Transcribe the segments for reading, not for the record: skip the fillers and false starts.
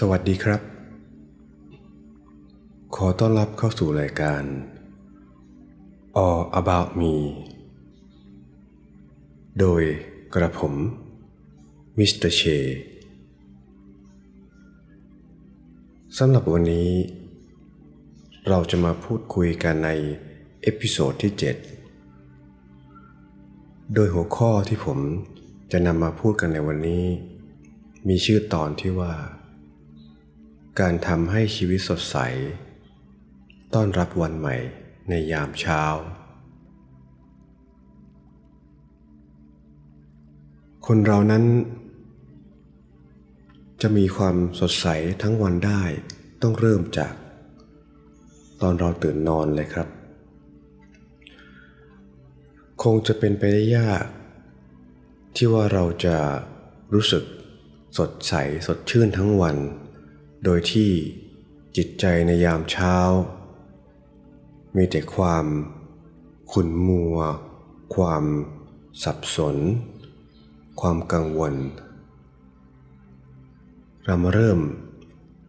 สวัสดีครับขอต้อนรับเข้าสู่รายการ All About Me โดยกระผมมิสเตอร์เชสำหรับวันนี้เราจะมาพูดคุยกันในเอพิโซดที่ 7โดยหัวข้อที่ผมจะนำมาพูดกันในวันนี้มีชื่อตอนที่ว่าการทำให้ชีวิตสดใสต้อนรับวันใหม่ในยามเช้าคนเรานั้นจะมีความสดใสทั้งวันได้ต้องเริ่มจากตอนเราตื่นนอนเลยครับคงจะเป็นไปได้ยากที่ว่าเราจะรู้สึกสดใสสดชื่นทั้งวันโดยที่จิตใจในยามเช้ามีแต่ความขุ่นมัวความสับสนความกังวลเรามาเริ่ม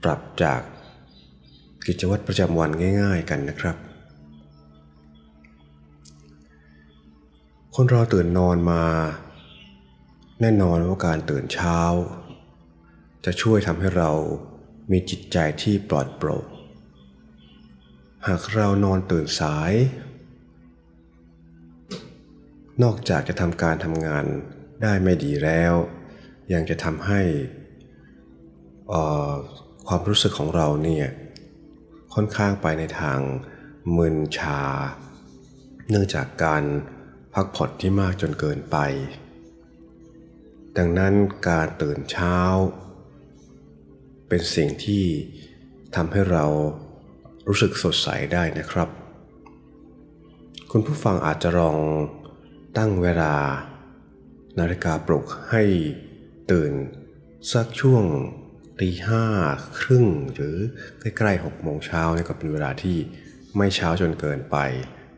ปรับจากกิจวัตรประจำวันง่ายๆกันนะครับคนเราตื่นนอนมาแน่นอนว่าการตื่นเช้าจะช่วยทำให้เรามีจิตใจที่ปลอดโปร่งหากเรานอนตื่นสายนอกจากจะทำการทำงานได้ไม่ดีแล้วยังจะทำให้ความรู้สึกของเราเนี่ยค่อนข้างไปในทางมึนชาเนื่องจากการพักผ่อนที่มากจนเกินไปดังนั้นการตื่นเช้าเป็นสิ่งที่ทำให้เรารู้สึกสดใสได้นะครับคุณผู้ฟังอาจจะลองตั้งเวลานาฬิกาปลุกให้ตื่นสักช่วง 5:30 น. หรือใกล้ๆ 6 โมงเช้านี่ก็เป็นเวลาที่ไม่เช้าจนเกินไป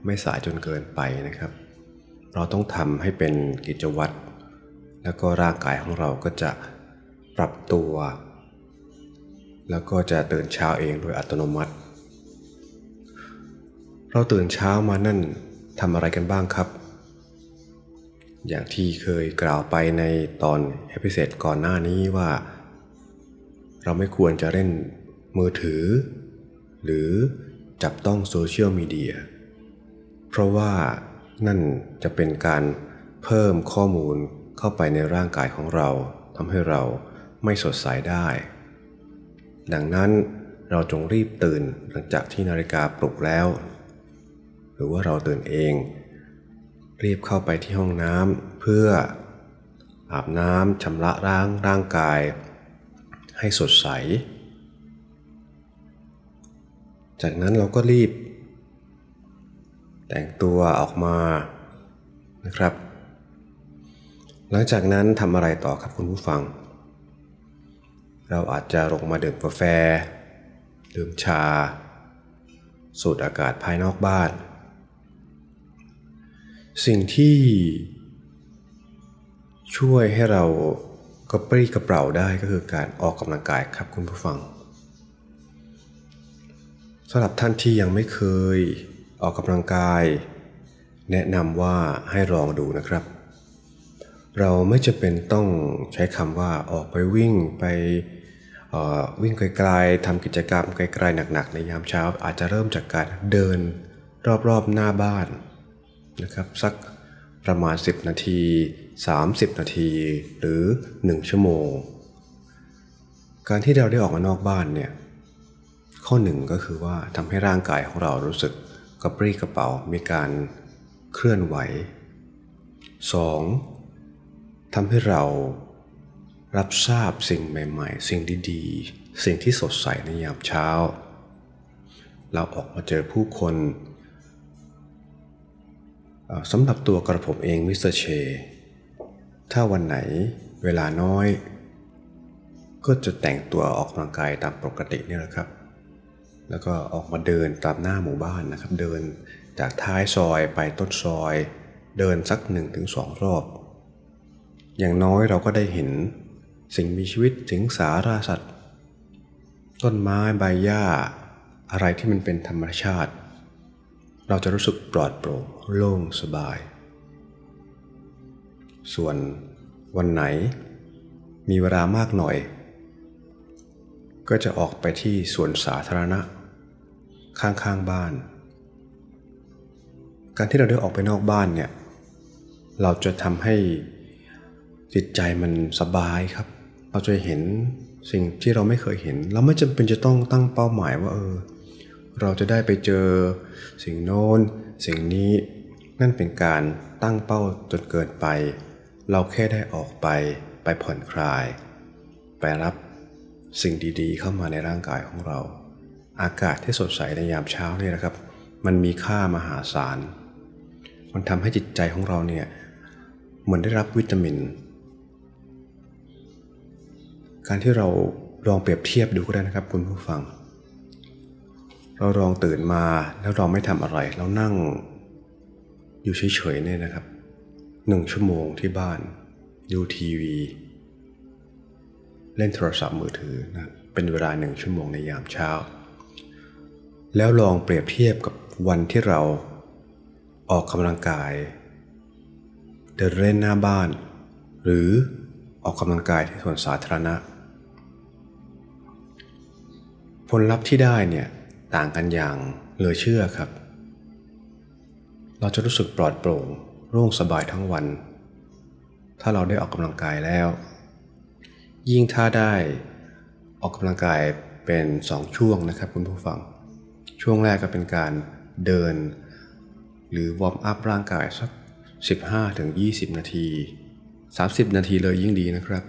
ไม่สายจนเกินไปนะครับเราต้องทำให้เป็นกิจวัตรแล้วก็ร่างกายของเราก็จะปรับตัวแล้วก็จะตื่นเช้าเองโดยอัตโนมัติเราตื่นเช้ามานั่นทำอะไรกันบ้างครับอย่างที่เคยกล่าวไปในตอนเอพิโซดก่อนหน้านี้ว่าเราไม่ควรจะเล่นมือถือหรือจับต้องโซเชียลมีเดียเพราะว่านั่นจะเป็นการเพิ่มข้อมูลเข้าไปในร่างกายของเราทำให้เราไม่สดใสได้ดังนั้นเราจงรีบตื่นหลังจากที่นาฬิกาปลุกแล้วหรือว่าเราตื่นเองรีบเข้าไปที่ห้องน้ำเพื่ออาบน้ำชำระล้างร่างกายให้สดใสจากนั้นเราก็รีบแต่งตัวออกมานะครับหลังจากนั้นทำอะไรต่อครับคุณผู้ฟังเราอาจจะลงมาดื่มกาแฟดื่มชาสูดอากาศภายนอกบ้านสิ่งที่ช่วยให้เรากระปรี้กระเปร่าได้ก็คือการออกกำลังกายครับคุณผู้ฟังสำหรับท่านที่ยังไม่เคยออกกำลังกายแนะนำว่าให้ลองดูนะครับเราไม่จำเป็นต้องใช้คำว่าออกไปวิ่งไปวิ่งไกลๆทำกิจกรรมไกลๆหนักๆในยามเช้าอาจจะเริ่มจากการเดินรอบๆหน้าบ้านนะครับสักประมาณ10นาที30นาทีหรือ1ชั่วโมงการที่เราได้ออกมานอกบ้านเนี่ยข้อหนึ่งก็คือว่าทำให้ร่างกายของเรารู้สึกกระปรี้กระเปร่ามีการเคลื่อนไหว2ทำให้เรารับทราบสิ่งใหม่ๆสิ่งดีๆสิ่งที่สดใสในยามเช้าเราออกมาเจอผู้คนสำหรับตัวกระผมเองมิสเตอร์เชถ้าวันไหนเวลาน้อยก็จะแต่งตัวออกกำลังกายตามปกตินี่แหละครับแล้วก็ออกมาเดินตามหน้าหมู่บ้านนะครับเดินจากท้ายซอยไปต้นซอยเดินสัก 1-2 รอบอย่างน้อยเราก็ได้เห็นสิ่งมีชีวิตสิงสาราสัตว์ ต้นไม้ใบหญ้าอะไรที่มันเป็นธรรมชาติเราจะรู้สึกปลอดโปร่งโล่งสบายส่วนวันไหนมีเวลามากหน่อยก็จะออกไปที่สวนสาธารณะข้างๆบ้านการที่เราได้ออกไปนอกบ้านเนี่ยเราจะทำให้จิตใจมันสบายครับเราจะเห็นสิ่งที่เราไม่เคยเห็นเราไม่จำเป็นจะต้องตั้งเป้าหมายว่าเราจะได้ไปเจอสิ่งโน้นสิ่งนี้นั่นเป็นการตั้งเป้าจนเกินไปเราแค่ได้ออกไปผ่อนคลายไปรับสิ่งดีๆเข้ามาในร่างกายของเราอากาศที่สดใสในยามเช้านี่นะครับมันมีค่ามหาศาลมันทำให้จิตใจของเราเนี่ยเหมือนได้รับวิตามินการที่เราลองเปรียบเทียบดูก็ได้นะครับคุณผู้ฟังเราลองตื่นมาแล้วเราไม่ทำอะไรเรานั่งอยู่เฉยๆเนี่ยนะครับ1ชั่วโมงที่บ้านดูทีวีเล่นโทรศัพท์มือถือนะเป็นเวลา1ชั่วโมงในยามเช้าแล้วลองเปรียบเทียบกับวันที่เราออกกำลังกายเดินเล่นหน้าบ้านหรือออกกำลังกายที่สวนสาธารณะผลลัพธ์ที่ได้เนี่ยต่างกันอย่างเหลือเชื่อครับเราจะรู้สึกปลอดโปร่งโล่งสบายทั้งวันถ้าเราได้ออกกำลังกายแล้วยิ่งถ้าได้ออกกำลังกายเป็น2ช่วงนะครับคุณผู้ฟังช่วงแรกก็เป็นการเดินหรือวอร์มอัพร่างกายสัก 15-20 นาที30 นาทีเลยยิ่งดีนะครับ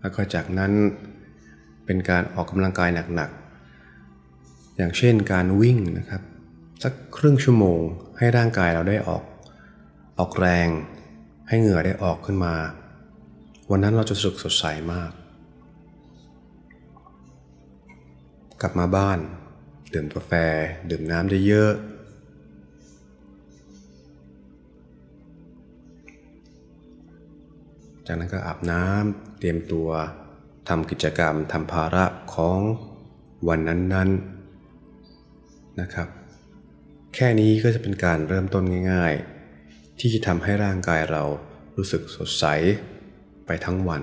แล้วก็จากนั้นเป็นการออกกำลังกายหนักๆอย่างเช่นการวิ่งนะครับสักครึ่งชั่วโมงให้ร่างกายเราได้ออกแรงให้เหงื่อได้ออกขึ้นมาวันนั้นเราจะรู้สึกสดใสมากกลับมาบ้านดื่มกาแฟดื่มน้ำได้เยอะจากนั้นก็อาบน้ำเตรียมตัวทำกิจกรรมทำภาระของวันนั้นๆนะครับแค่นี้ก็จะเป็นการเริ่มต้นง่ายๆที่จะทำให้ร่างกายเรารู้สึกสดใสไปทั้งวัน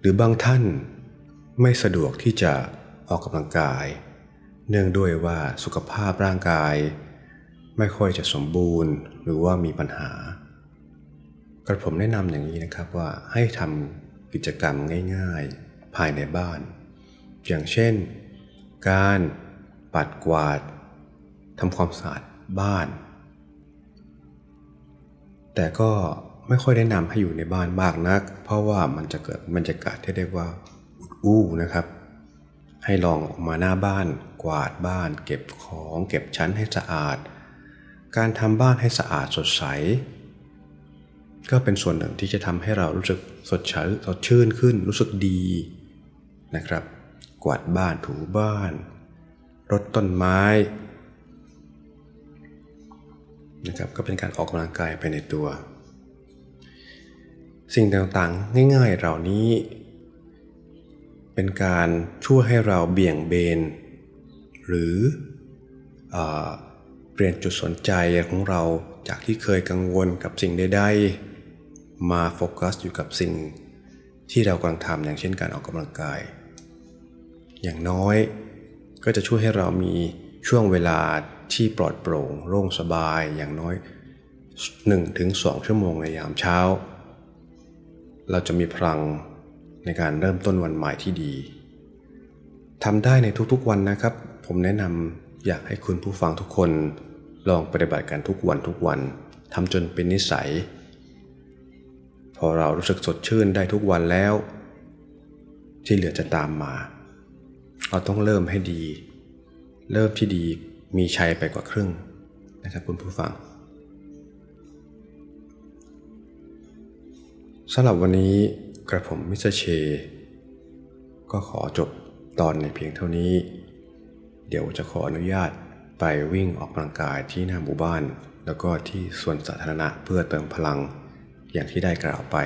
หรือบางท่านไม่สะดวกที่จะออกกำลังกายเนื่องด้วยว่าสุขภาพร่างกายไม่ค่อยจะสมบูรณ์หรือว่ามีปัญหากระผมแนะนำอย่างนี้นะครับว่าให้ทำกิจกรรมง่ายๆภายในบ้านอย่างเช่นการปัดกวาดทำความสะอาดบ้านแต่ก็ไม่ค่อยแนะนำให้อยู่ในบ้านมากนักเพราะว่ามันจะเกิดบรรยากาศที่เรียกว่าอุดอู้นะครับให้ลองออกมาหน้าบ้านกวาดบ้านเก็บของเก็บชั้นให้สะอาดการทำบ้านให้สะอาดสดใสก็เป็นส่วนหนึ่งที่จะทำให้เรารู้สึกสดชื่นขึ้นรู้สึกดีนะครับกวาดบ้านถูบ้านรดต้นไม้นะครับก็เป็นการออกกำลังกายไปในตัวสิ่งต่างๆง่ายๆเหล่านี้เป็นการช่วยให้เราเบี่ยงเบนหรือเปลี่ยนจุดสนใจของเราจากที่เคยกังวลกับสิ่งใดๆมาโฟกัสอยู่กับสิ่งที่เรากำลังทำอย่างเช่นการออกกำลังกายอย่างน้อยก็จะช่วยให้เรามีช่วงเวลาที่ปลอดโปร่งโล่งสบายอย่างน้อย 1-2 ชั่วโมงในยามเช้าเราจะมีพลังในการเริ่มต้นวันใหม่ที่ดีทำได้ในทุกๆวันนะครับผมแนะนำอยากให้คุณผู้ฟังทุกคนลองปฏิบัติกันทุกวันทำจนเป็นนิสัยพอเรารู้สึกสดชื่นได้ทุกวันแล้วที่เหลือจะตามมาเราต้องเริ่มให้ดีเริ่มที่ดีมีชัยไปกว่าครึ่งนะครับคุณผู้ฟังสำหรับวันนี้กระผมมิสเตอร์เชก็ขอจบตอนในเพียงเท่านี้เดี๋ยวจะขออนุญาตไปวิ่งออกกำลังกายที่หน้าหมู่บ้านแล้วก็ที่สวนสาธารณะเพื่อเติมพลังอย่างที่ได้กล่าวไป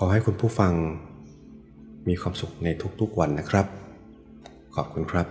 ขอให้คุณผู้ฟังมีความสุขในทุกๆวันนะครับขอบคุณครับ